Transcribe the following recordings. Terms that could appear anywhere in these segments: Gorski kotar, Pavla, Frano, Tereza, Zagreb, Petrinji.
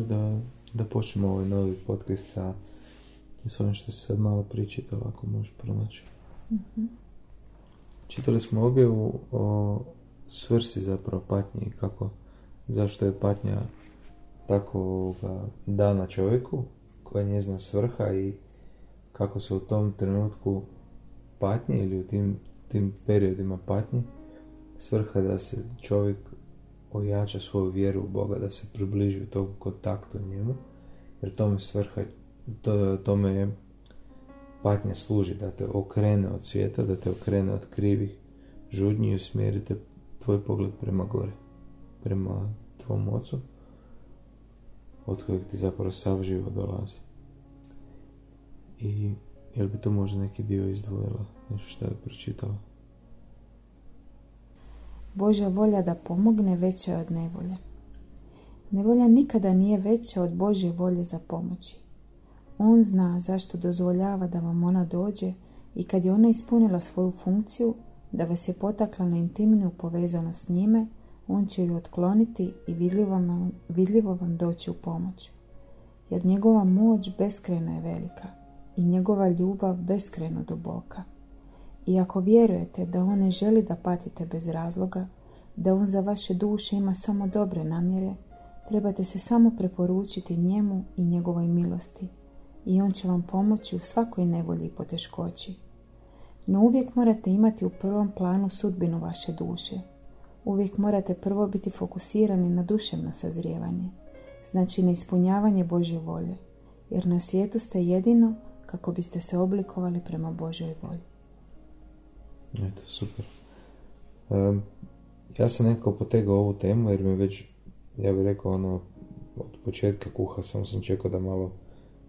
možda da počnemo ovaj novi podcast sa svojim što se sad malo pričita, ovako možeš pronaći. Mm-hmm. Čitali smo objavu o svrsi zapravo patnje i kako, zašto je patnja tako dana čovjeku koja je njezna svrha i kako se u tom trenutku patnje ili u tim periodima patnje svrha da se čovjek ojača svoju vjeru u Boga, da se približi u tog kontaktu njemu, jer tome svrha, tome patnja služi, da te okrene od svijeta, da te okrene od krivih žudnji i usmjerite tvoj pogled prema gore, prema tvom ocu, od kojeg ti zapravo sav život dolazi. I jel bi to možda neki dio izdvojila, nešto što je pročitala? Božja volja da pomogne veća je od nevolje. Nevolja nikada nije veća od Božje volje za pomoći. On zna zašto dozvoljava da vam ona dođe i kad je ona ispunila svoju funkciju, da vas je potakla na intimnu povezanost s njime, on će ju otkloniti i vidljivo vam doći u pomoć. Jer njegova moć beskrajno je velika i njegova ljubav beskrajno duboka. I ako vjerujete da on ne želi da patite bez razloga, da on za vaše duše ima samo dobre namjere, trebate se samo preporučiti njemu i njegovoj milosti i on će vam pomoći u svakoj nevolji i poteškoći. No uvijek morate imati u prvom planu sudbinu vaše duše. Uvijek morate prvo biti fokusirani na duševno sazrijevanje, znači na ispunjavanje Božje volje, jer na svijetu ste jedino kako biste se oblikovali prema Božjoj volji. Eto, super. Ja sam nekako potegao ovu temu jer mi već, ja bih rekao, od početka kuha, samo sam čekao da malo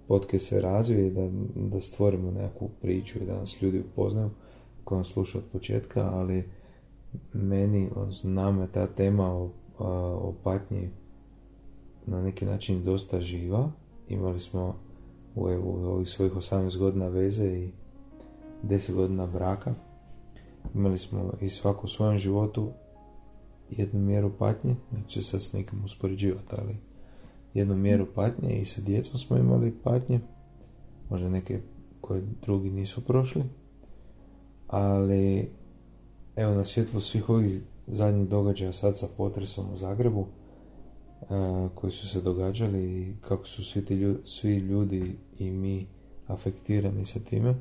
podcast se razvije, da stvorimo nekakvu priču i da nas ljudi upoznaju koji nas sluša od početka, ali meni, odnosno nama je ta tema o patnji na neki način dosta živa. Imali smo u ovih svojih 18 godina veze i 10 godina braka. Imali smo i svako u svojem životu jednu mjeru patnje, neću se sad s nikim uspoređivati, ali jednu mjeru patnje, i sa djecom smo imali patnje, možda neke koje drugi nisu prošli, ali evo, na svjetlu svih ovih zadnjih događaja sad sa potresom u Zagrebu koji su se događali i kako su svi ljudi i mi afektirani sa time,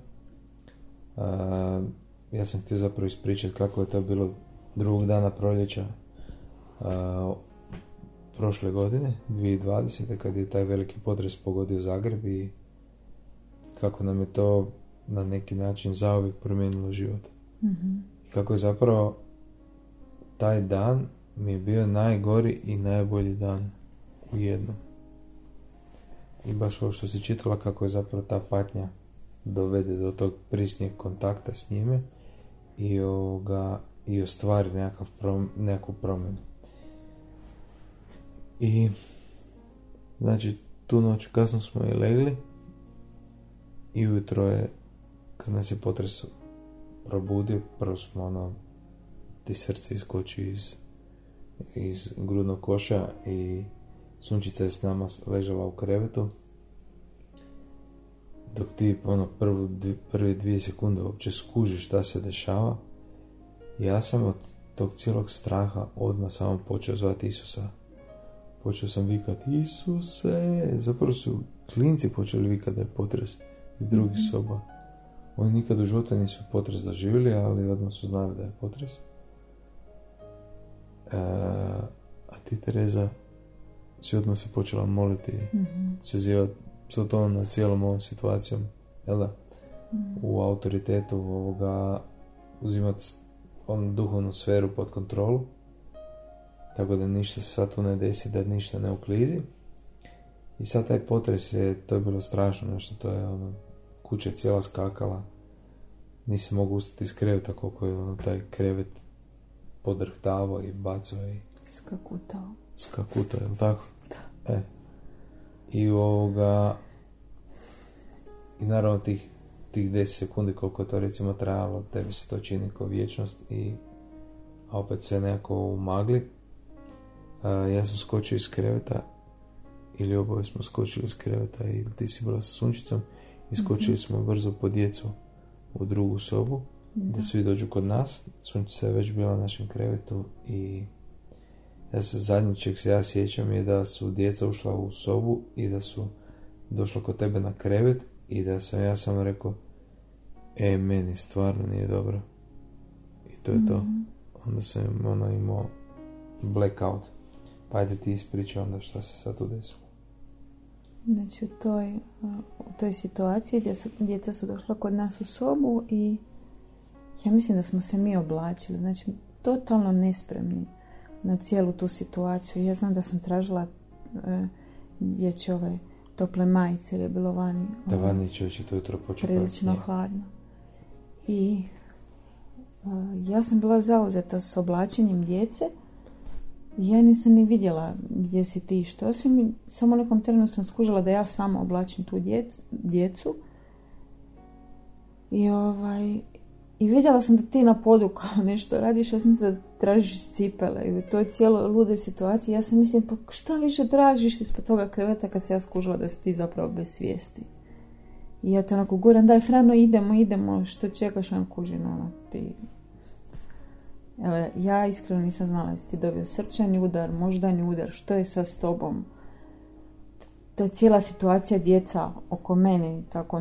ja sam htio zapravo ispričati kako je to bilo drugog dana proljeća prošle godine, 2020. kad je taj veliki potres pogodio Zagreb i kako nam je to na neki način zauvijek promijenilo život. Mm-hmm. I kako je zapravo taj dan mi je bio najgori i najbolji dan u jednom. I baš ovo što si čitala, kako je zapravo ta patnja dovede do tog prisnijeg kontakta s njime i ostvari neku promjenu. I znači tu noć kasno smo i legli i ujutro je kad nas je potres probudio, prvo smo ti srce iskoči iz grudnog koša i sunčica je s nama ležala u krevetu dok ti prve 2 sekunde uopće skužiš šta se dešava. Ja sam od tog cijelog straha odmah samo počeo zvati Isusa. Počeo sam vikati Isuse. Zapravo su klinci počeli vikati da je potres iz drugih soba. Oni nikad u životu nisu potres doživjeli, ali odmah su znali da je potres. A ti, Tereza, si odmah se počela moliti, svezivati sa to na cijelom ovom situacijom, jel da? U autoritetu uzimati onu duhovnu sferu pod kontrolu, tako da ništa se sad tu ne desi, da ništa ne uklizi. I sad taj potres to je bilo strašno nešto, to je kuća cijela skakala, nisam mogu ustati iz kreveta koliko je taj krevet podrhtavao i bacao i skakutao, jel tako? Da. I naravno tih 10 sekundi koliko to recimo trajalo, tebi se to čini kao vječnost a opet sve nekako u magli. Ja sam skočio iz kreveta ili oboje smo skočili iz kreveta i ti si bila sa sunčicom i skočili smo brzo po djecu u drugu sobu da svi dođu kod nas. Sunčica je već bila na našem krevetu i ja se zadnji čeg se ja sjećam je da su djeca ušla u sobu i da su došla kod tebe na krevet i da sam ja samo rekao meni stvarno nije dobro. I to je to. Onda sam imao blackout. Pa ajde ti ispriči onda šta se sad tu desilo. Znači u toj situaciji djeca su došla kod nas u sobu i ja mislim da smo se mi oblačili. Znači totalno nespremni na cijelu tu situaciju. Ja znam da sam tražila dječje ove tople majice jer je bilo vani. Da vani će to jutro počepati. Prilično hladno. I ja sam bila zauzeta s oblačenjem djece. Ja nisam ni vidjela gdje si ti i što si mi. Samo u nekom terenu sam skužila da ja sama oblačim tu djecu. I vidjela sam da ti na podu kao nešto radiš. Ja sam mislila da tražiš cipele. I u toj cijeloj ludoj situaciji ja sam mislila pa šta više tražiš ispod toga kreveta kad se ja skužila da si ti zapravo bez svijesti. I ja te onako guram, daj Frano idemo, što čekaš nam kužina ti. Evo, ja iskreno nisam znala jesi ti dobio srčani udar, moždani udar, što je sa s tobom. Ta cijela situacija djeca oko mene, tako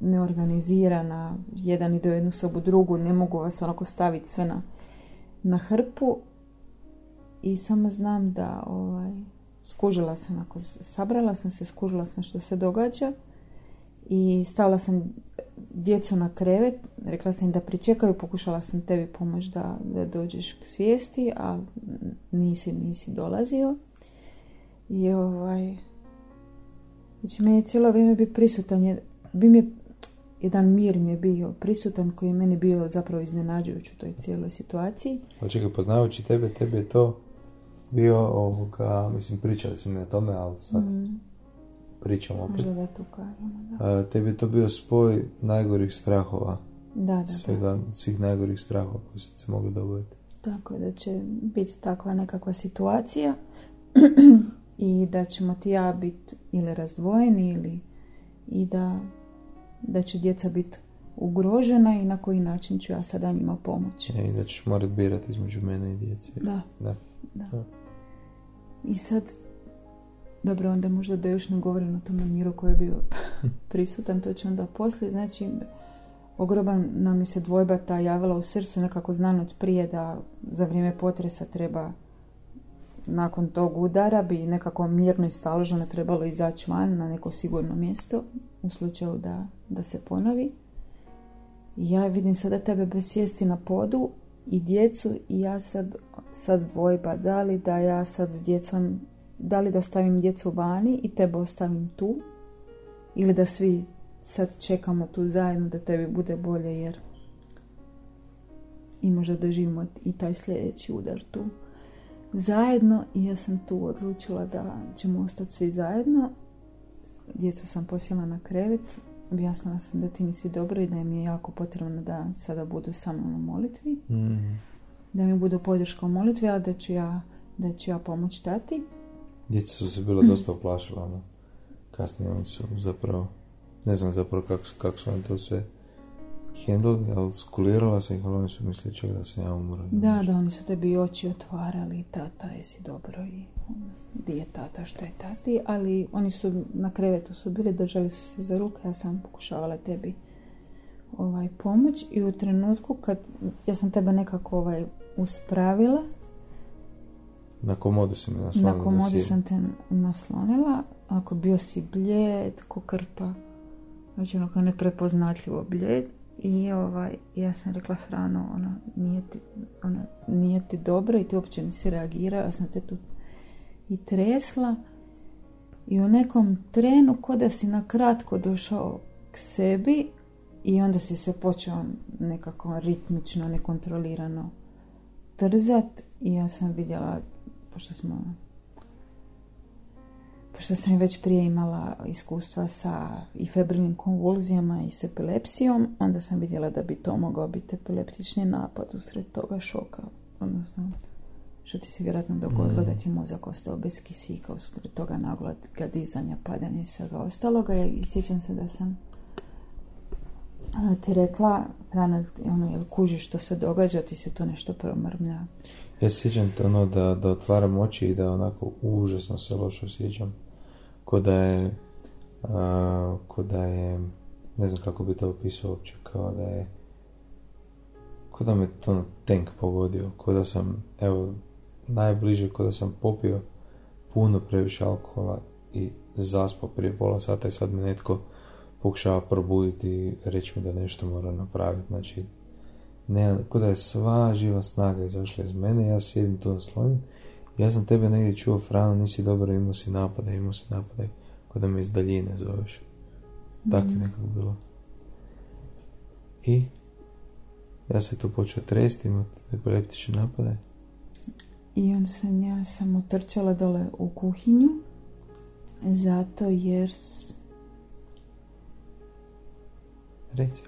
neorganizirana, jedan ide u jednu sobu drugu, ne mogu vas onako staviti sve na hrpu. I samo znam da skužila sam, onako, sabrala sam se, skužila sam što se događa. I stavila sam djecu na krevet, rekla sam im da pričekaju, pokušala sam tebi pomoći da dođeš k svijesti, a nisi dolazio. I znači meni cijelo vrijeme bio prisutan, jedan mir mi je bio prisutan koji je meni bio zapravo iznenađujući u toj cijeloj situaciji. Ali čekaj, poznavajući tebe je to bio pričali smo mi o tome, ali sad... pričamo opet. Tebi je to bio spoj najgorih strahova. Da. Svih najgorih strahova koji su se mogli dogoditi. Tako da će biti takva nekakva situacija i da ćemo ti ja biti ili razdvojeni i da će djeca biti ugrožena i na koji način ću ja sada njima pomoći. I da ćeš morati birati između mene i djece. Da. I sad dobro, onda možda da još ne govorim o tome miru koji je bio prisutan, to ću onda poslije. Znači, ogroman nam je se dvojba ta javila u srcu, nekako znam od prije da za vrijeme potresa treba, nakon tog udara bi nekako mirno i staloženo trebalo izaći van na neko sigurno mjesto, u slučaju da se ponovi. I ja vidim sada tebe bez svijesti na podu i djecu i ja sad dvojba, da li da ja sad s djecom... Da li da stavim djecu vani i tebe ostavim tu ili da svi sad čekamo tu zajedno da tebi bude bolje jer i možda doživimo i taj sljedeći udar tu zajedno i ja sam tu odlučila da ćemo ostati svi zajedno. Djecu sam posjela na krevet, objasnila sam da ti nisi dobro i da im je jako potrebno da sada budu sa mnom na molitvi, da mi budu podrška u molitvi, ali da ću ja pomoći tati. Djeca su se bila dosta uplašila, no. Kasnije oni su zapravo, ne znam zapravo kako su oni to sve handlali, ali skulirala sam ih, ali oni su mislili čak da sam ja umrla. Da, oni su tebi oči otvarali, tata, jesi dobro i gdje je tata, što je tati, ali oni su na krevetu su bili, držali su se za ruke, ja sam pokušavala tebi pomoć i u trenutku kad ja sam tebe nekako uspravila, na komodu si me naslonila. Na komodu sam te naslonila. Ako bio si blijed, ko krpa. Znači onako neprepoznatljivo blijed. I ja sam rekla Frano, nije ti dobro i ti uopće nisi reagirao. Ja sam te tu i tresla. I u nekom trenu ko da si nakratko došao k sebi i onda si se počeo nekako ritmično, nekontrolirano trzat. I ja sam vidjela pošto sam već prije imala iskustva sa i febrilnim konvulzijama i s epilepsijom, onda sam vidjela da bi to mogao biti epileptični napad usred toga šoka, odnosno što ti se vjerojatno dogodilo, da ti mozak ostao bez kisika od toga naglatka dizanja, padanja i svega ostaloga. I sjećam se da sam ti rekla, Frano, ono, jel kužiš što se događa, ti se tu nešto promrmlja. Ja sjećam te ono da otvaram oči i da onako užasno se loše osjećam. Ko da je, ne znam kako bi to opisao uopće, ko da me to tank pogodio, ko da sam, evo, najbliže ko da sam popio puno previše alkohola i zaspao prije pola sata i sad me netko pokušava probuditi i reći mi da nešto mora napraviti. Znači, ne, ko da je sva živa snaga izašla iz mene, ja sjedim tu naslonjen, ja sam tebe negdje čuo, Frano, nisi dobro, imao si napadaj, ko da me iz daljine zoveš. Tako je nekako bilo. I ja se tu počeo tresti, imao epileptični napadaj. I onda ja sam otrčala dole u kuhinju, zato jer... Reci.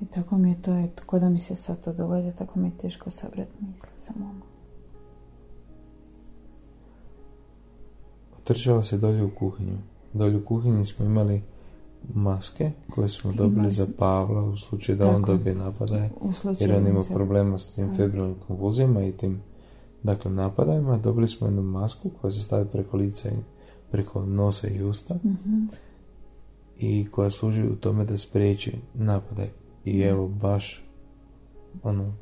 I tako mi je to, ko da mi se sad to događa, tako mi je teško sabrat misli za mama. Otrčala se dolje u kuhinju. Dolje u kuhinji smo imali maske koje smo dobili za Pavla u slučaju da on dobije napadaje, jer on ima problema s tim febrilnim konvulzijama i tim, dakle, napadajima. Dobili smo jednu masku koja se stavi preko lica i preko nosa i usta, i koja služi u tome da spriječi napadaj. I evo, baš ono,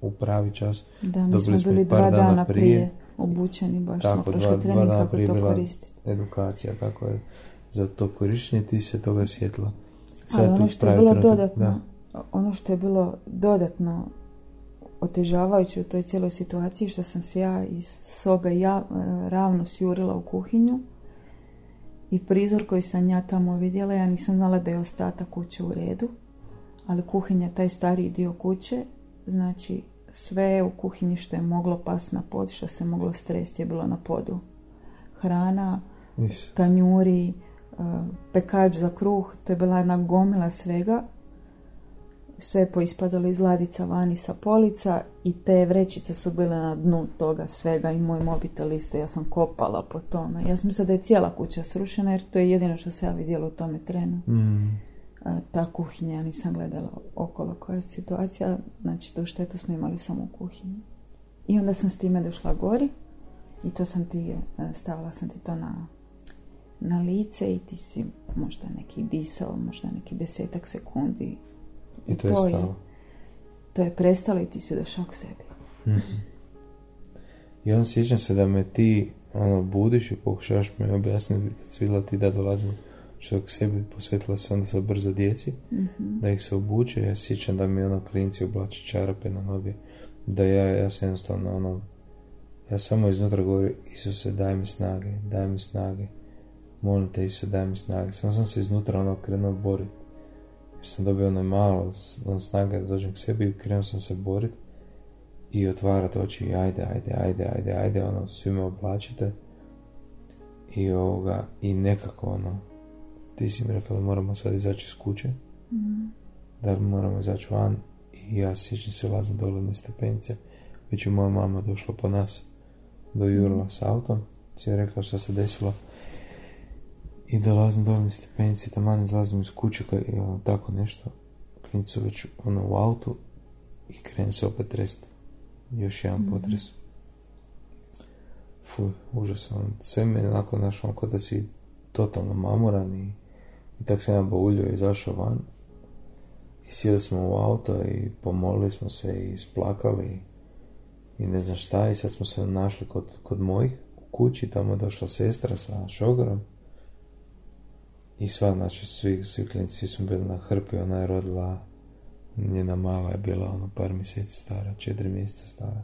u pravi čas, da, dobili smo i par dana prije obučeni, baš smo prošli trening kako to koristiti. Edukacija, kako je za to korištenje, ti se toga sjetila. Ali ono što je bilo dodatno, otežavajuće u toj cijeloj situaciji, što sam se ja iz sobe ravno sjurila u kuhinju i prizor koji sam ja tamo vidjela, ja nisam znala da je ostatak kuće u redu, ali kuhinja, taj stariji dio kuće, znači sve u kuhinji što je moglo pas na pod, što se moglo stresti, je bilo na podu. Hrana, tanjuri, pekač za kruh, to je bila jedna gomila svega. Sve je poispadalo iz ladica vani sa polica i te vrećice su bile na dnu toga svega i moj mobitel isto, ja sam kopala po tome. Ja sam mislila da je cijela kuća srušena, jer to je jedino što se ja vidjela u tome trenu. Ta kuhinja, ja nisam gledala okolo koja je situacija, znači tu štetu smo imali samo u kuhinji. I onda sam s time došla gori i to sam ti, stavila sam ti to na lice i ti si možda neki disao, možda neki 10 sekundi. I to je stalo. To je prestalo i ti si došao k sebi. I onda sjećam se da me ti budiš i pokušavaš me objasniti kad si vidjela ti da dolazim što k sebi, posvetila se onda sad brzo djeci, da ih se obuče. Ja sjećam da mi klinci oblače čarape na noge, da ja se jednostavno ja samo iznutra govorim, Isuse, daj mi snage, molim te, Isuse, daj mi snage. Samo sam se iznutra krenuo boriti, jer sam dobio malo snage da dođem k sebi i krenuo sam se boriti i otvarati oči i ajde, svi me oblačite i nekako ti si mi rekao da moramo sad izaći iz kuće, da moramo izaći van i ja sjećam se lazim dole na stepenice, već je moja mama došla po nas, dojurila s autom, si je rekla šta se desilo i dolazim dole na stepenice, taman izlazim iz kuće i tako nešto, klinci su već u autu i krenem se opet tresti, još jedan potres. Fuj, užasno, sve me onako našao kao da si totalno mamoran i tako sam ja bauljio i izašao van i sjeli smo u auto i pomolili smo se i isplakali i ne znam šta i sad smo se našli kod mojih u kući, tamo je došla sestra sa šogorom i znači svi klinici, svi smo bili na hrpi, ona je rodila, njena mala je bila par mjeseci stara, 4 mjeseca stara.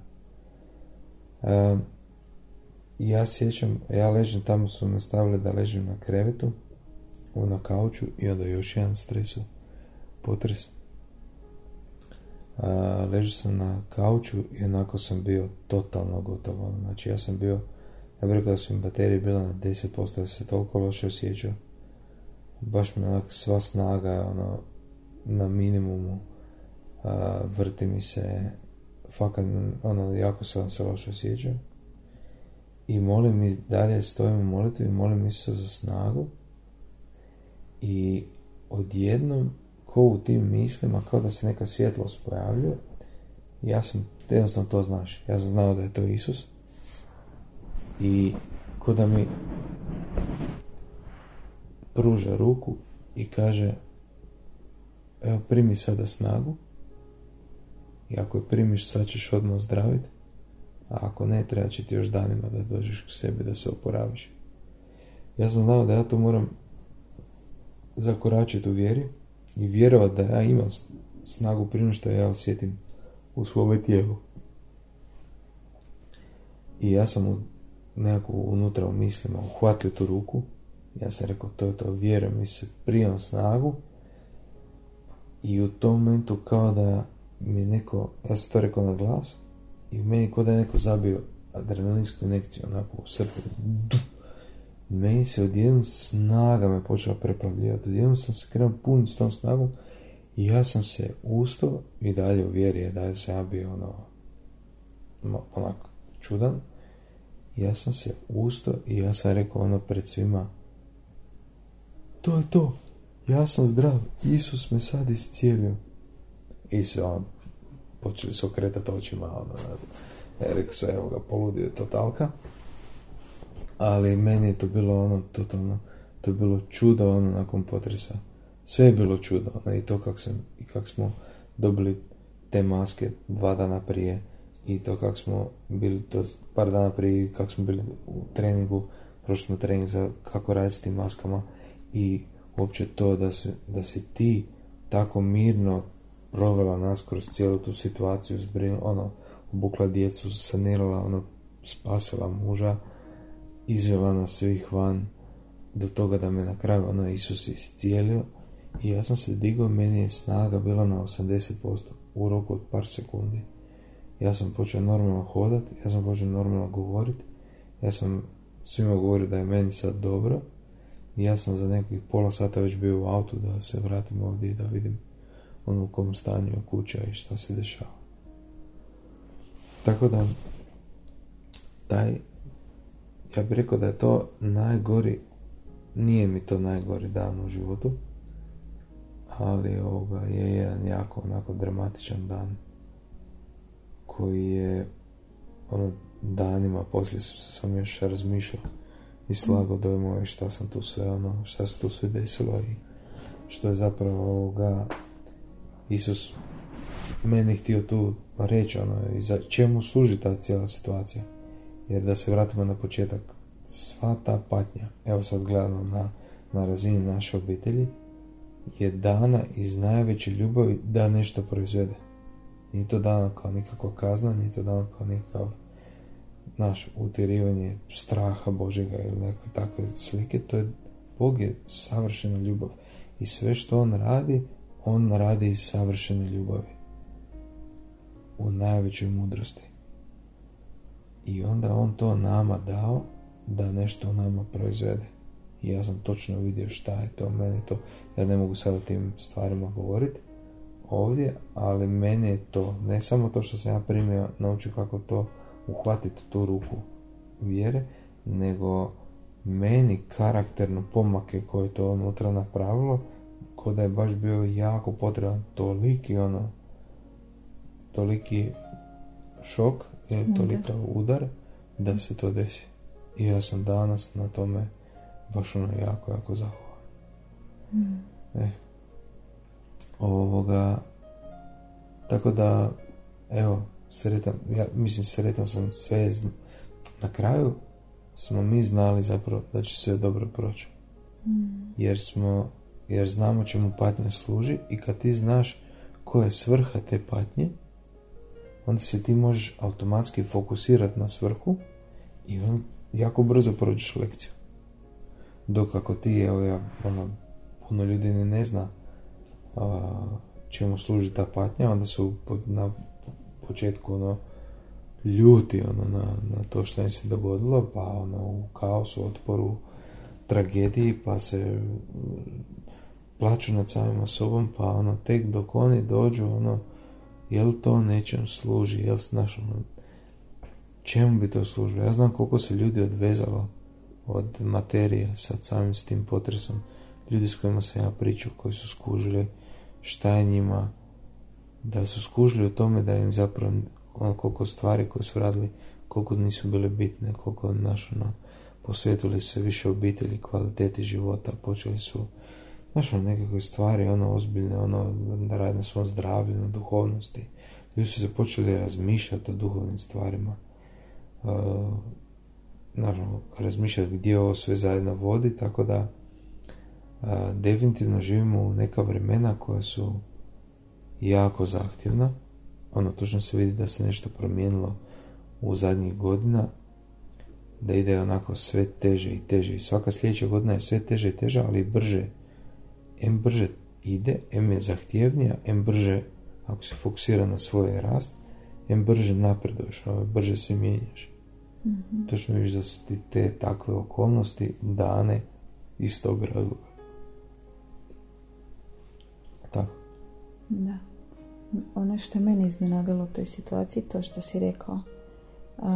Ja ležim, tamo su me stavili da ležim na krevetu, na kauču i onda još jedan stresu, potres. Ležio sam na kauču i onako sam bio totalno gotovo. Znači ja sam bio, ja bih rekao da su mi baterije bila na 10%, ja se toliko loše osjećao. Baš mi sva snaga na minimumu, vrti mi se, fakat ono, jako sam se loše osjećao. I molim i dalje stojim u molitvi, molim Isusa za snagu. I odjednom, ko u tim mislima, kao da se neka svjetlost pojavljuje, ja sam, jednostavno to znaš, ja sam znao da je to Isus. I ko da mi pruža ruku i kaže, evo primi sada snagu, i ako je primiš, sad ćeš odmah ozdraviti, a ako ne, treba će ti još danima da dođeš k sebi, da se oporaviš. Ja sam znao da ja to moram zakoračiti u vjeri i vjerovat da ja imam snagu prije što ja osjetim u svome tijelu. I ja sam nekako unutra u mislima uhvatio tu ruku, ja sam rekao, to je to, vjerujem i se primam snagu. I u tom momentu kao da mi neko, ja sam to rekao na glas, i meni kao da je neko zabio adrenalinsku injekciju onako u srce. Meni se odjednom snaga me počela preplavljivati, odjednom sam se krenuo pun s tom snagom i ja sam se ustao i dalje uvjerio, dalje sam ja bio onako čudan. Ja sam se ustao i ja sam rekao ono pred svima, to je to, ja sam zdrav, Isus me sad iscijelio. I se on, počeli se okretati očima, rekao se, evo ga, poludio je totalka. Ali meni je to bilo ono, totalno, to je bilo čudo ono nakon potresa. Sve je bilo čudo, ono, i to kako smo dobili te maske 2 dana prije, i to kako smo bili to par dana prije, kako smo bili u treningu, prošli smo trening za kako raditi s tim maskama, i uopće to da se ti tako mirno provela nas kroz cijelu tu situaciju, obukla djecu, sanirala, spasila muža, izvela nas svih van, do toga da me na kraju Isus iscijelio. I ja sam se digao, meni je snaga bila na 80% u roku od par sekundi. Ja sam počeo normalno hodati, ja sam počeo normalno govoriti, ja sam svima govorio da je meni sad dobro. Ja sam za nekih pola sata već bio u autu da se vratim ovdje i da vidim u kom stanju je kuća i šta se dešava. Tako da ja bih rekao da je to najgori, nije mi to najgori dan u životu, ali je jedan jako onako dramatičan dan koji je danima poslije sam još razmišljao i slago dojmove šta sam tu sve šta se tu sve desilo i što je zapravo Isus meni htio tu reći i za čemu služi ta cijela situacija. Jer da se vratimo na početak, sva ta patnja, evo sad gledano na razini naše obitelji, je dana iz najveće ljubavi da nešto proizvede. Nije to dana kao nikakva kazna, nije to dana kao nikakav naš utjerivanje straha Božjega ili neke takve slike. To je, Bog je savršena ljubav i sve što On radi iz savršene ljubavi u najvećoj mudrosti. I onda On to nama dao da nešto nama proizvede. I ja sam točno vidio šta je to, meni to, ja ne mogu sad o tim stvarima govoriti ovdje, ali meni je to, ne samo to što sam ja primio, naučio kako to uhvatiti tu ruku vjere, nego meni karakterno pomake koje to unutra napravilo, ko da je baš bio jako potreban toliki šok ili tolika udar da se to desi. I ja sam danas na tome baš jako, jako zahvalan. Tako da, evo, sretan, ja mislim sretan sam sve. Na kraju smo mi znali zapravo da će sve dobro proći. Jer znamo čemu patnja služi, i kad ti znaš koja je svrha te patnje, onda se ti možeš automatski fokusirati na svrhu i on jako brzo prođeš lekciju. Dok ako ti, puno ljudi ne zna čemu služi ta patnja, onda su na početku ljuti na to što im se dogodilo, pa u kaosu, otporu, tragediji, pa se plaću nad samima sobom, pa tek dok oni dođu jel to nečem služi, jel snašao čemu bi to služilo? Ja znam koliko se ljudi odvezalo od materije sad samim s tim potresom. Ljudi s kojima sam ja pričao, koji su skužili šta je njima, da su skužili u tome da im zapravo koliko stvari koje su radili, koliko nisu bile bitne, koliko našano posvetili se više obitelji, kvaliteti života, počeli su našano nekakve stvari, ono ozbiljne, ono da radi na svom zdravlju, na duhovnosti. Ljudi su se počeli razmišljati o duhovnim stvarima, naravno razmišljati gdje ovo sve zajedno vodi, tako da definitivno živimo u neka vremena koja su jako zahtjevna. Ono, točno se vidi da se nešto promijenilo u zadnjih godina, da ide onako sve teže i teže. I svaka sljedeća godina je sve teže i teže, ali brže. Em brže ide, em je zahtjevnija, em brže ako se fokusira na svoj rast, em brže napreduješ, brže se mijenjaš. Mm-hmm. Točno vidiš da su ti te takve okolnosti dane iz tog razloga. Tako. Da. Ono što je mene iznenadilo u toj situaciji, to što si rekao,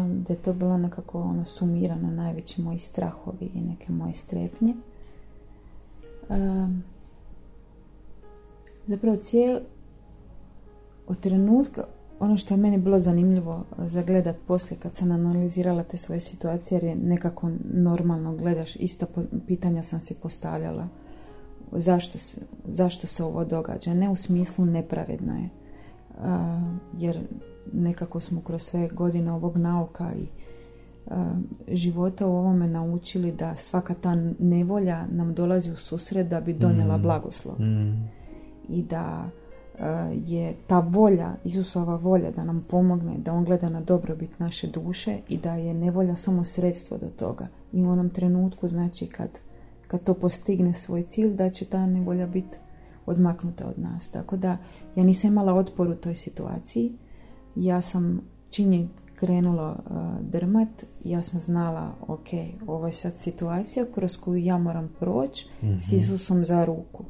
da je to bilo nekako ono sumirano, najveći moji strahovi i neke moje strepnje. Zapravo cijel od trenutka, ono što je meni bilo zanimljivo za gledat poslije kad sam analizirala te svoje situacije, jer je nekako normalno gledaš, ista pitanja sam si postavljala. Zašto se ovo događa? Ne u smislu nepravedno je. Jer nekako smo kroz sve godine ovog nauka i života u ovome naučili da svaka ta nevolja nam dolazi u susret da bi donijela blagoslov. I da je ta volja, Isusova volja da nam pomogne, da on gleda na dobrobit naše duše i da je nevolja samo sredstvo do toga. I u onom trenutku, znači kad to postigne svoj cilj, da će ta nevolja biti odmaknuta od nas. Tako da ja nisam imala otpor u toj situaciji. Ja sam čim je krenulo drmat, ja sam znala, ok, ovo je sad situacija kroz koju ja moram proći s Isusom za ruku.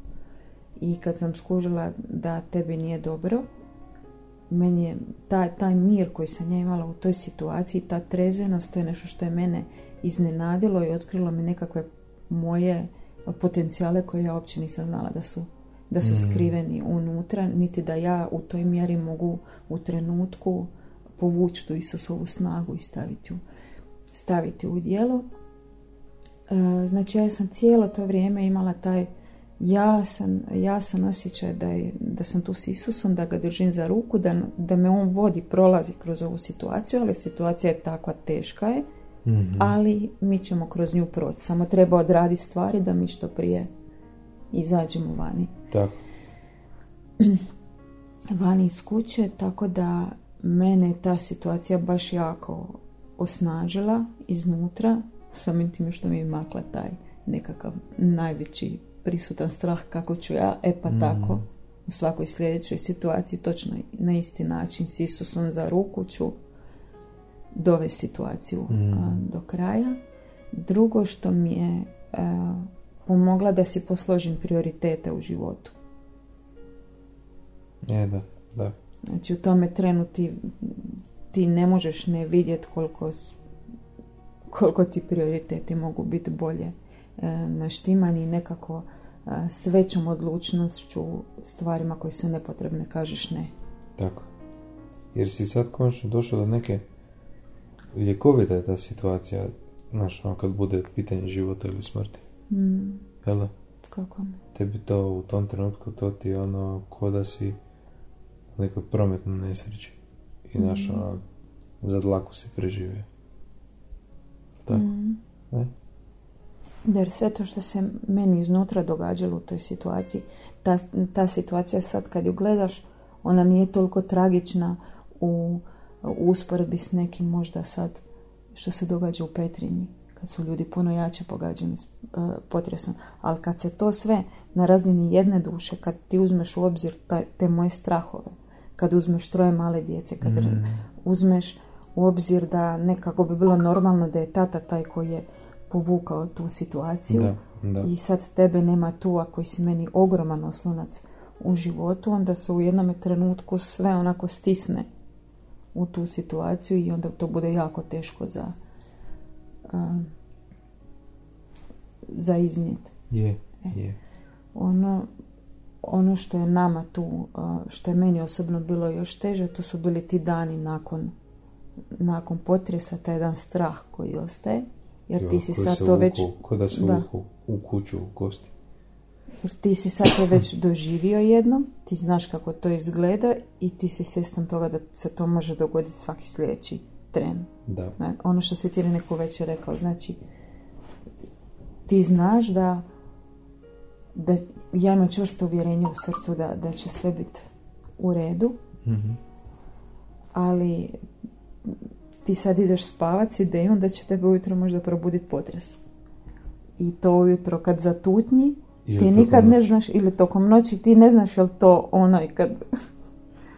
I kad sam skužila da tebi nije dobro, meni je taj mir koji sam ja imala u toj situaciji, ta trezvenost, to je nešto što je mene iznenadilo i otkrilo mi nekakve moje potencijale koje ja uopće nisam znala da su skriveni unutra, niti da ja u toj mjeri mogu u trenutku povući tu Isusovu snagu i staviti u djelo. Znači ja sam cijelo to vrijeme imala taj jasan osjećaj da sam tu s Isusom, da ga držim za ruku, da me on vodi, prolazi kroz ovu situaciju, ali situacija je takva, teška je. Mm-hmm. Ali mi ćemo kroz nju proći. Samo treba odraditi stvari da mi što prije izađemo vani. Tako. Vani iz kuće, tako da mene ta situacija baš jako osnažila iznutra, samim time što mi je makla taj nekakav najveći prisutan strah kako ću ja, tako. U svakoj sljedećoj situaciji točno na isti način s Isusom za ruku ću dove situaciju do kraja. Drugo što mi je pomogla da si posložim prioritete u životu. Da. Znači u tome trenu ti ne možeš ne vidjeti koliko ti prioriteti mogu biti bolje naštimani i nekako s većom odlučnošću stvarima koje su nepotrebne kažeš ne. Tako. Jer si sad konačno došao do neke ljekovita je ta situacija, znaš, ono kad bude pitanje života ili smrti. Jel? Kako? Tebi to u tom trenutku, to ti je ono ko da si u nekoj prometnoj nesreći. I znaš, ono, za dlaku si preživio. Tako? Ne? Jer sve to što se meni iznutra događalo u toj situaciji, ta situacija sad kad ju gledaš, ona nije toliko tragična u usporedbi s nekim možda sad što se događa u Petrinji kad su ljudi puno jače pogađeni potresom, ali kad se to sve na razini jedne duše, kad ti uzmeš u obzir te moje strahove, kad uzmeš 3 male djece, kad uzmeš u obzir da nekako bi bilo normalno da je tata taj koji je povukao tu situaciju i sad tebe nema tu, a koji si meni ogroman oslonac u životu, onda se u jednom trenutku sve onako stisne u tu situaciju i onda to bude jako teško za iznijeti. Ono što je nama tu, što je meni osobno bilo još teže, to su bili ti dani nakon potresa, taj jedan strah koji ostaje, jer ti si sad to već... Ko da se vuku u kuću, u kosti. Jer ti si sad to već doživio jednom, ti znaš kako to izgleda i ti si svjestan toga da se to može dogoditi svaki sljedeći tren. Da. Ono što si ti neko večer rekao, znači ti znaš da ja imam čvrsto uvjerenje u srcu da će sve biti u redu, mm-hmm. ali ti sad ideš spavat s idejom da će tebe ujutro možda probuditi potres. I to ujutro kad zatutnji, ti nikad ne znaš, ili tokom noći ti ne znaš je li to onaj kad...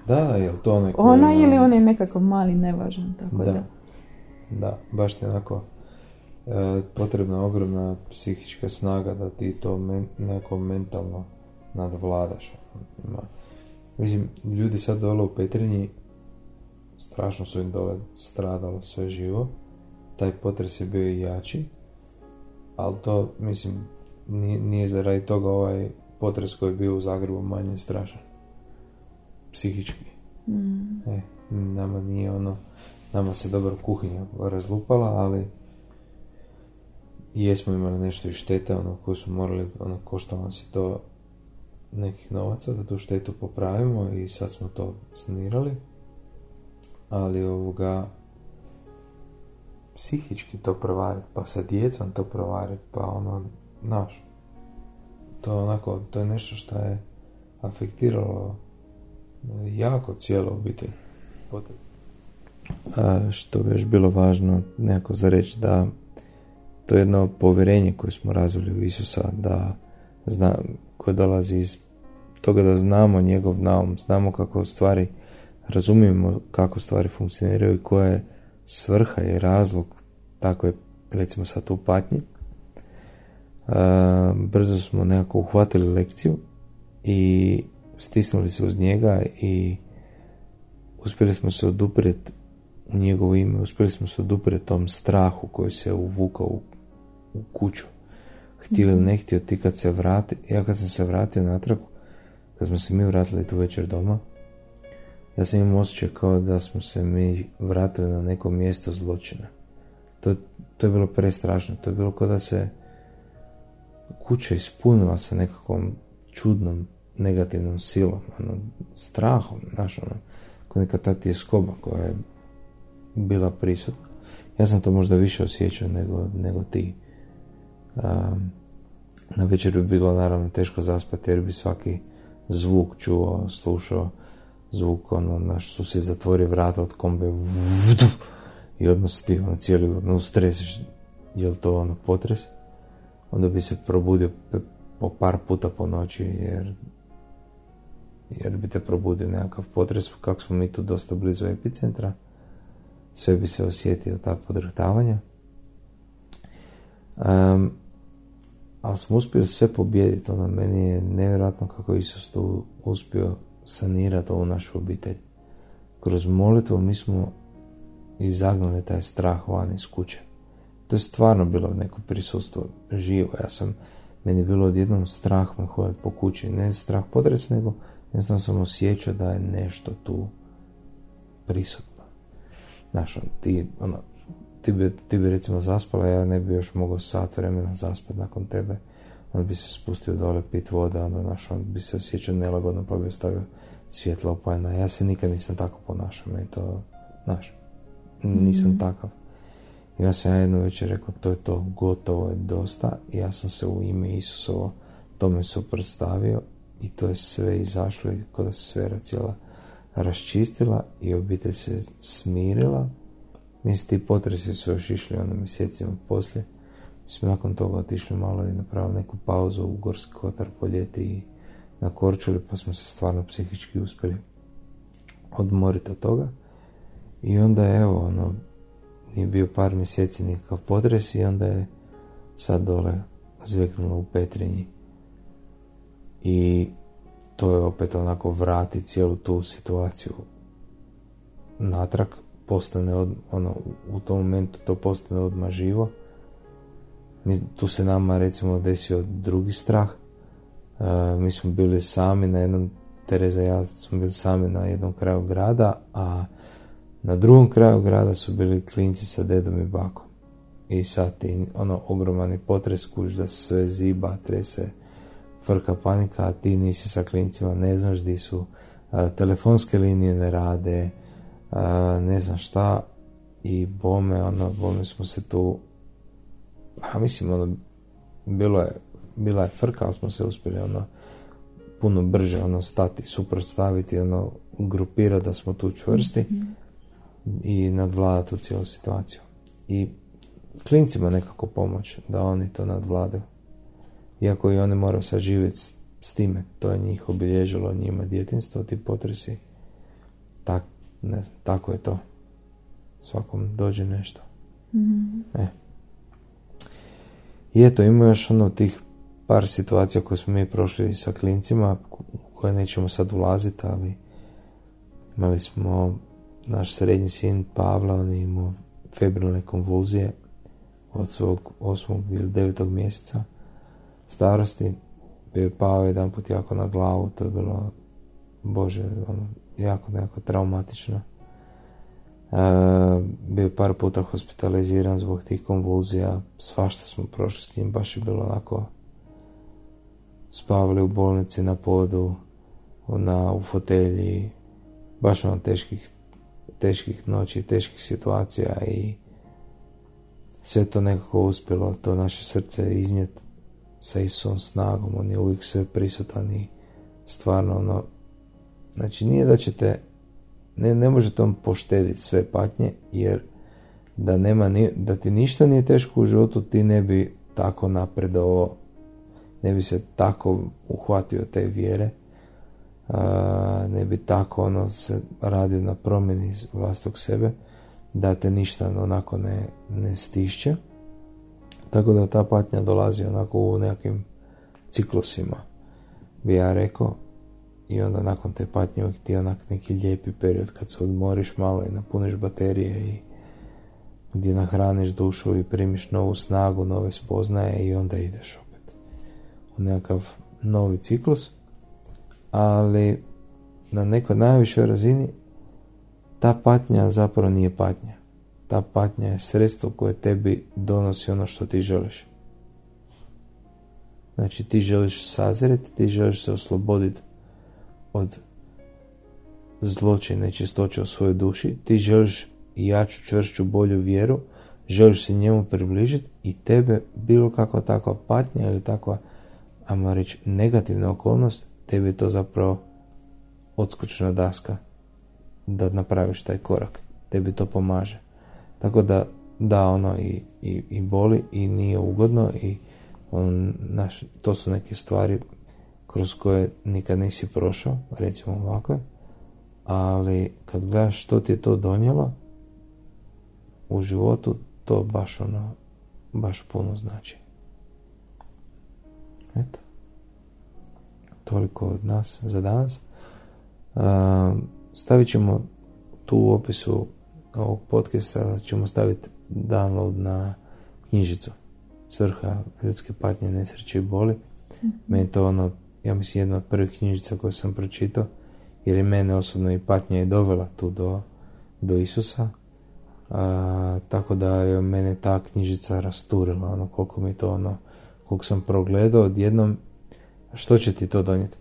Da, je li to onaj koji... Onaj ili onaj nekako mali, nevažan, tako da. Da, baš ti onako... Potrebna ogromna psihička snaga da ti to nekako mentalno nadvladaš. Mislim, ljudi sad dole u Petrinji, strašno su im dole stradalo sve živo, taj potres je bio i jači, ali to, mislim, nije zaradi toga ovaj potres koji je bio u Zagrebu manje strašan. Psihički. Nama nije ono, nama se dobro kuhinja razlupala, ali jesmo imali nešto i šteta, ono, koje su morali, ono, koštalo nas je to nekih novaca da tu štetu popravimo i sad smo to sanirali, ali psihički to provariti, pa sa djecom to provariti, pa ono, naš, to onako, to je nešto što je afektiralo jako cijelo obitelj. Što bi još bilo važno nekako za reći, da to je jedno povjerenje koje smo razvili u Isusa, koje dolazi iz toga da znamo njegov naum, znamo kako stvari, razumijemo kako stvari funkcioniraju i koja je svrha i razlog takve, recimo sad u patnji. Brzo smo nekako uhvatili lekciju i stisnuli se uz njega i uspjeli smo se oduprijeti u njegovo ime, uspjeli smo se oduprijeti tom strahu koji se uvukao u kuću. Htio ili ne htio, ti kad se vrati, ja kad sam se vratio natrag, kad smo se mi vratili tu večer doma, ja sam imao osjećaj kao da smo se mi vratili na neko mjesto zločina. To je bilo prestrašno, to je bilo kao da se kuća ispunila sa nekakvom čudnom negativnom silom, ono, strahom, znaš, ono, kao neka ta tjeskoba koja je bila prisutna. Ja sam to možda više osjećao nego ti. Na večer bi bilo naravno teško zaspati jer bi svaki zvuk čuo, slušao zvuk, ono, naš susjed zatvori vrata od kombe i odmah ti, ono, cijeli, ono, stresiš, je li to, ono, potres? Onda bi se probudio po par puta po noći jer bi te probudio nekakav potres, kako smo mi tu dosta blizu epicentra. Sve bi se osjetio ta podrhtavanja. Ali smo uspjeli sve pobijediti. Ono, meni je nevjerojatno kako Isus tu uspio sanirati ovu našu obitelj. Kroz molitvu mi smo izagnali taj strah van iz kuće. To je stvarno bilo neko prisustvo živo. Meni je bilo odjednom strah me hodati po kući. Ne strah potres, nego jednostavno sam osjećao da je nešto tu prisutno. Znaš, ti bi recimo zaspala, ja ne bi još mogao sat vremena zaspati nakon tebe. On bi se spustio dole pit voda, onda, znaš, on bi se osjećao nelagodno pa bi ostavio svjetlo opaljeno. Ja se nikad nisam tako ponašao, meni to, znaš, nisam takav. I ja sam jednu večer rekao, to je to, gotovo je dosta. I ja sam se u ime Isusovo tome suprotstavio i to je sve izašlo i kada se sfera cijela raščistila i obitelj se smirila. Mislim, ti potresi su još išli, ono, mjesecima poslije. Mi smo nakon toga otišli malo i napravili neku pauzu u Gorski kotar po ljeti i nakorčili, pa smo se stvarno psihički uspjeli odmoriti od toga. I onda, evo, ono, nije bio par mjeseci nikakav potres i onda je sad dole zveknulo u Petrinji. I to je opet onako vrati cijelu tu situaciju natrag, postane ono, u tom momentu to postane odmah živo. Tu se nama recimo desio drugi strah. Mi smo bili sami na jednom, Tereza i ja smo bili sami na jednom kraju grada, a na drugom kraju grada su bili klinci sa dedom i bakom. I sad ti ono ogromani potres, kuš da sve ziba, trese, frka, panika, a ti nisi sa klincima, ne znaš di su, telefonske linije ne rade, ne znam šta, i bome smo se tu, bila je frka, ali smo se uspjeli puno brže stati, suprotstaviti, grupirati da smo tu čvrsti, i nadvladati tu cijelu situaciju. I klincima nekako pomoć da oni to nadvladaju. Iako i oni moraju saživjeti s time, to je njih obilježilo, njima djetinjstvo, ti potresi. Tako je to. Svakom dođe nešto. I eto, ima još tih par situacija koje smo mi prošli sa klincima, koje nećemo sad ulaziti, ali imali smo, naš srednji sin Pavla, on je imao febrilne konvulzije od svog 8. ili 9. mjeseca starosti. Pao je jedan put jako na glavu, to je bilo, bože, jako traumatično. Bio je par puta hospitaliziran zbog tih konvulzija, svašta smo prošli s njim, baš je bilo onako, spavali u bolnici na podu, u fotelji, baš teških noći, teških situacija, i sve to nekako uspjelo, to naše srce iznijeti sa Isusom snagom, on je uvijek sve prisutan i stvarno znači nije da ćete, ne možete poštediti sve patnje, jer da nema, da ti ništa nije teško u životu, ti ne bi tako napredovao, ne bi se tako uhvatio te vjere, ne bi tako se radio na promjeni vlastog sebe, da te ništa onako ne stišće. Tako da ta patnja dolazi onako u nekim ciklusima, bi ja rekao, i onda nakon te patnje uvijek ti neki lijepi period kad se odmoriš malo i napuniš baterije, i gdje nahraniš dušu i primiš novu snagu, nove spoznaje, i onda ideš opet u nekakav novi ciklus. Ali na nekoj najvišoj razini ta patnja zapravo nije patnja. Ta patnja je sredstvo koje tebi donosi ono što ti želiš. Znači ti želiš sazreti, ti želiš se osloboditi od zločina, nečistoće u svojoj duši, ti želiš jaču, čvršću, bolju vjeru, želiš se njemu približiti, i tebe bilo kakva takva patnja ili takva, ajmo reći, negativna okolnost, tebi je to zapravo odskočna daska da napraviš taj korak, tebi to pomaže. Tako da i boli i nije ugodno, i to su neke stvari kroz koje nikad nisi prošao, recimo ovako, ali kad gledaš što ti je to donijelo u životu, to baš baš puno znači. Eto, toliko od nas za danas. Stavit ćemo tu u opisu ovog podcasta, ćemo staviti download na knjižicu Svrha ljudske patnje, nesreće i boli. Meni to ja mislim jedna od prvih knjižica koju sam pročitao, jer je mene osobno i patnja je dovela tu do Isusa, tako da je mene ta knjižica rasturila, koliko mi to koliko sam progledao odjednom, što će ti to donijeti.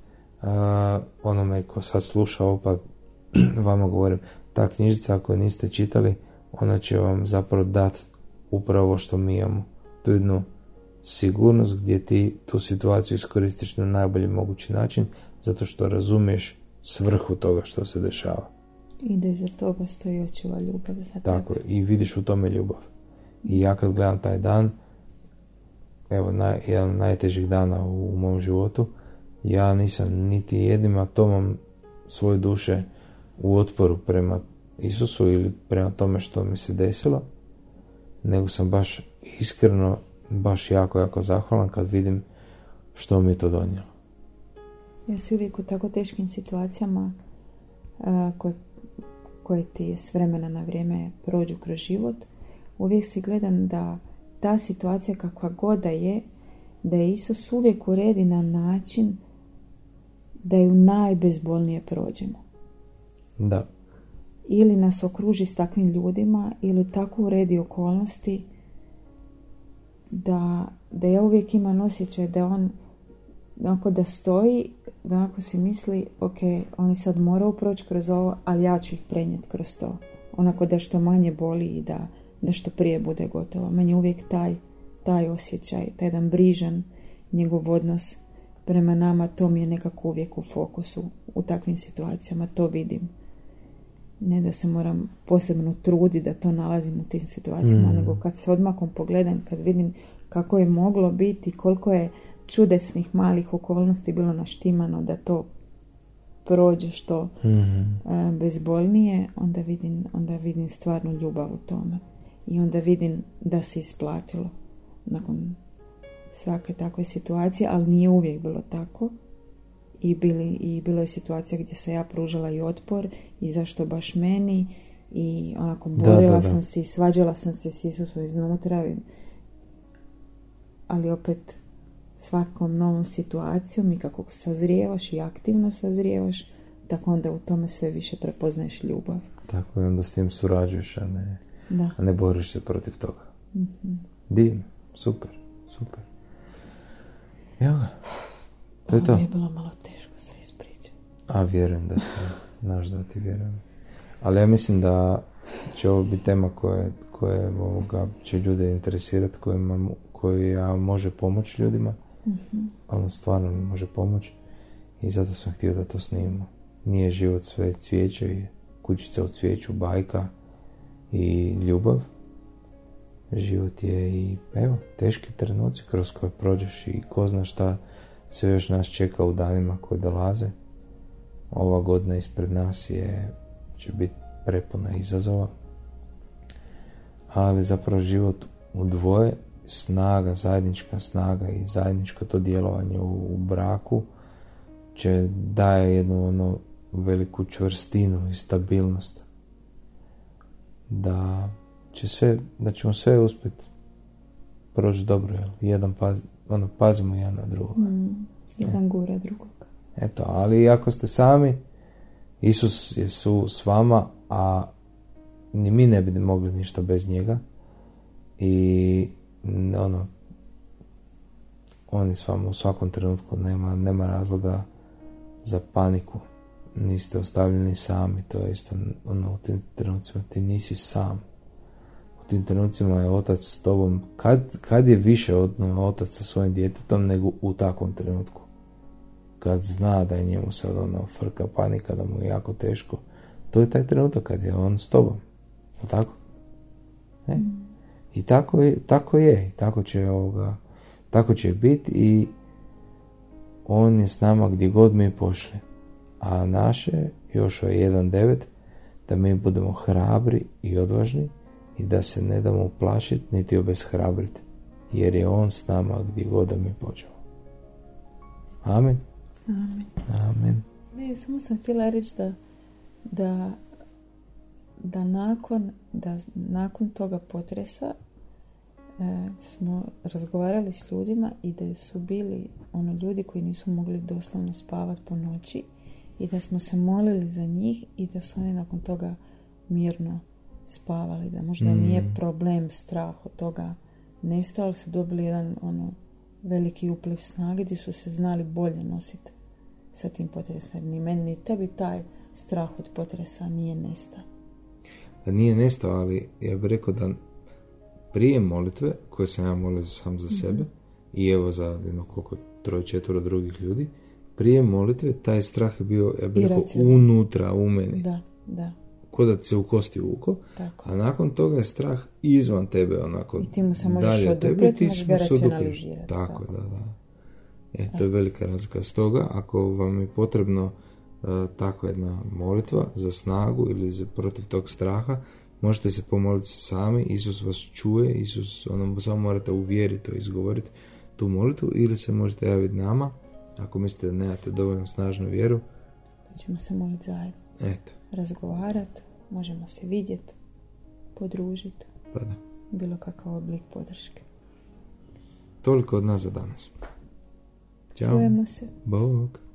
Onome ko sad sluša ovo, pa vama govorim, ta knjižica ako niste čitali, ona će vam zapravo dati upravo što mi imamo, tu jednu sigurnost gdje ti tu situaciju iskoristiš na najbolji mogući način, zato što razumiješ svrhu toga što se dešava. I da iza toga stoji očuva ljubav za tebe. Tako je, i vidiš u tome ljubav. I ja kad gledam taj dan, evo, jedan od najtežih dana u mom životu, ja nisam niti jednim atomom svoje duše u otporu prema Isusu ili prema tome što mi se desilo, nego sam baš iskreno, baš jako zahvalan kad vidim što mi je to donijelo. jer si uvijek u tako teškim situacijama koje ti s vremena na vrijeme prođu kroz život, uvijek si gledan da ta situacija kakva god da je, da je Isus uvijek uredi na način da ju najbezbolnije prođemo. Da. Ili nas okruži s takvim ljudima, ili tako uredi okolnosti da ja uvijek imam osjećaj da on onako da stoji, da onako si misli, ok, oni sad moraju proći kroz ovo, ali ja ću ih prenijeti kroz to. Onako da što manje boli i da što prije bude gotovo. Meni je uvijek taj osjećaj, taj jedan brižan njegov odnos prema nama, to mi je nekako uvijek u fokusu u takvim situacijama, to vidim. Ne da se moram posebno truditi da to nalazim u tim situacijama, nego kad se odmakom pogledam, kad vidim kako je moglo biti, koliko je čudesnih malih okolnosti bilo naštimano da to prođe što bezbolnije, onda vidim stvarnu ljubav u tome. I onda vidim da se isplatilo nakon svake takve situacije, ali nije uvijek bilo tako. I bilo je situacija gdje sam ja pružala i otpor i zašto baš meni i onako borila sam se i svađala sam se s Isusom iznutra, ali opet svakom novom situacijom i kako sazrijevaš i aktivno sazrijevaš, tako onda u tome sve više prepoznaješ ljubav. Tako, i onda s tim surađuješ, a ne boriš se protiv toga. Mm-hmm. Divno, super. Evo ga. To je to. Ovo mi je bilo malo teško sve ispričati. A vjerujem da ti, znaš da ti vjerujem. Ali ja mislim da će ovo biti tema koja će ljude interesirati, koja može pomoći ljudima. Mm-hmm. Ali stvarno mi može pomoći. I zato sam htio da to snimimo. Nije život sve cvijeće i kućica u cvijeću, bajka i ljubav. Život je i evo, teški trenuci kroz koje prođeš i ko zna šta sve još nas čeka u danima koji dolaze. Ova godina ispred nas će biti prepuna izazova. Ali zapravo život u dvoje, zajednička snaga i zajedničko to djelovanje u braku će daje jednu ono veliku čvrstinu i stabilnost. Da ćemo sve uspjeti proći dobro. Pazimo jedan na drugog. Jedan gura drugog. Eto, ali ako ste sami, Isus je s vama, a ni mi ne bi mogli ništa bez njega. I on je s vama u svakom trenutku, nema razloga za paniku. Niste ostavljeni sami, to je isto u tim trenucima ti nisi sam. U tim trenucima je otac s tobom, kad je više otac sa svojim djetetom nego u takvom trenutku. Kad zna da je njemu sad frka, panika, da mu je jako teško. To je taj trenutak kad je on s tobom. Je tako? E? I tako je. Tako će biti i on je s nama gdje god mi pošli. A naše, Jošua 1.9, da mi budemo hrabri i odvažni i da se ne damo uplašiti niti obeshrabriti, jer je on s nama gdje god da mi pođemo. Amen. Ne, samo sam htjela reći da nakon toga potresa smo razgovarali s ljudima i da su bili ljudi koji nisu mogli doslovno spavati po noći i da smo se molili za njih i da su oni nakon toga mirno spavali, da možda nije problem strah od toga nestao, ali su dobili jedan veliki upliv snage gdje su se znali bolje nositi sa tim potresom. Ni meni, ni tebi taj strah od potresa nije nestao. Da nije nestao, ali ja bih rekao da prije molitve, koje sam ja molio sam za sebe, i evo za 3-4 drugih ljudi, prije molitve taj strah je bio, ja bih rekao, unutra u meni. Da. Ko da se u kosti uko, tako. A nakon toga je strah izvan tebe, onako dalje. I ti mu se možeš oduprijeti, možeš ga racionalizirati. Tako. To je velika razlika. Stoga, ako vam je potrebno takva jedna molitva za snagu ili za protiv tog straha, možete se pomoliti sami, Isus vas čuje, Isus, samo morate uvjeriti, izgovoriti tu molitvu, ili se možete javiti nama Ako mislite da nemate dovoljno snažnu vjeru, pa ćemo se moliti zajedno. Eto. Razgovarati, možemo se vidjeti, podružiti. Pa da. Bilo kakav oblik podrške. Toliko od nas za danas. Ćao. Čujemo se. Bog.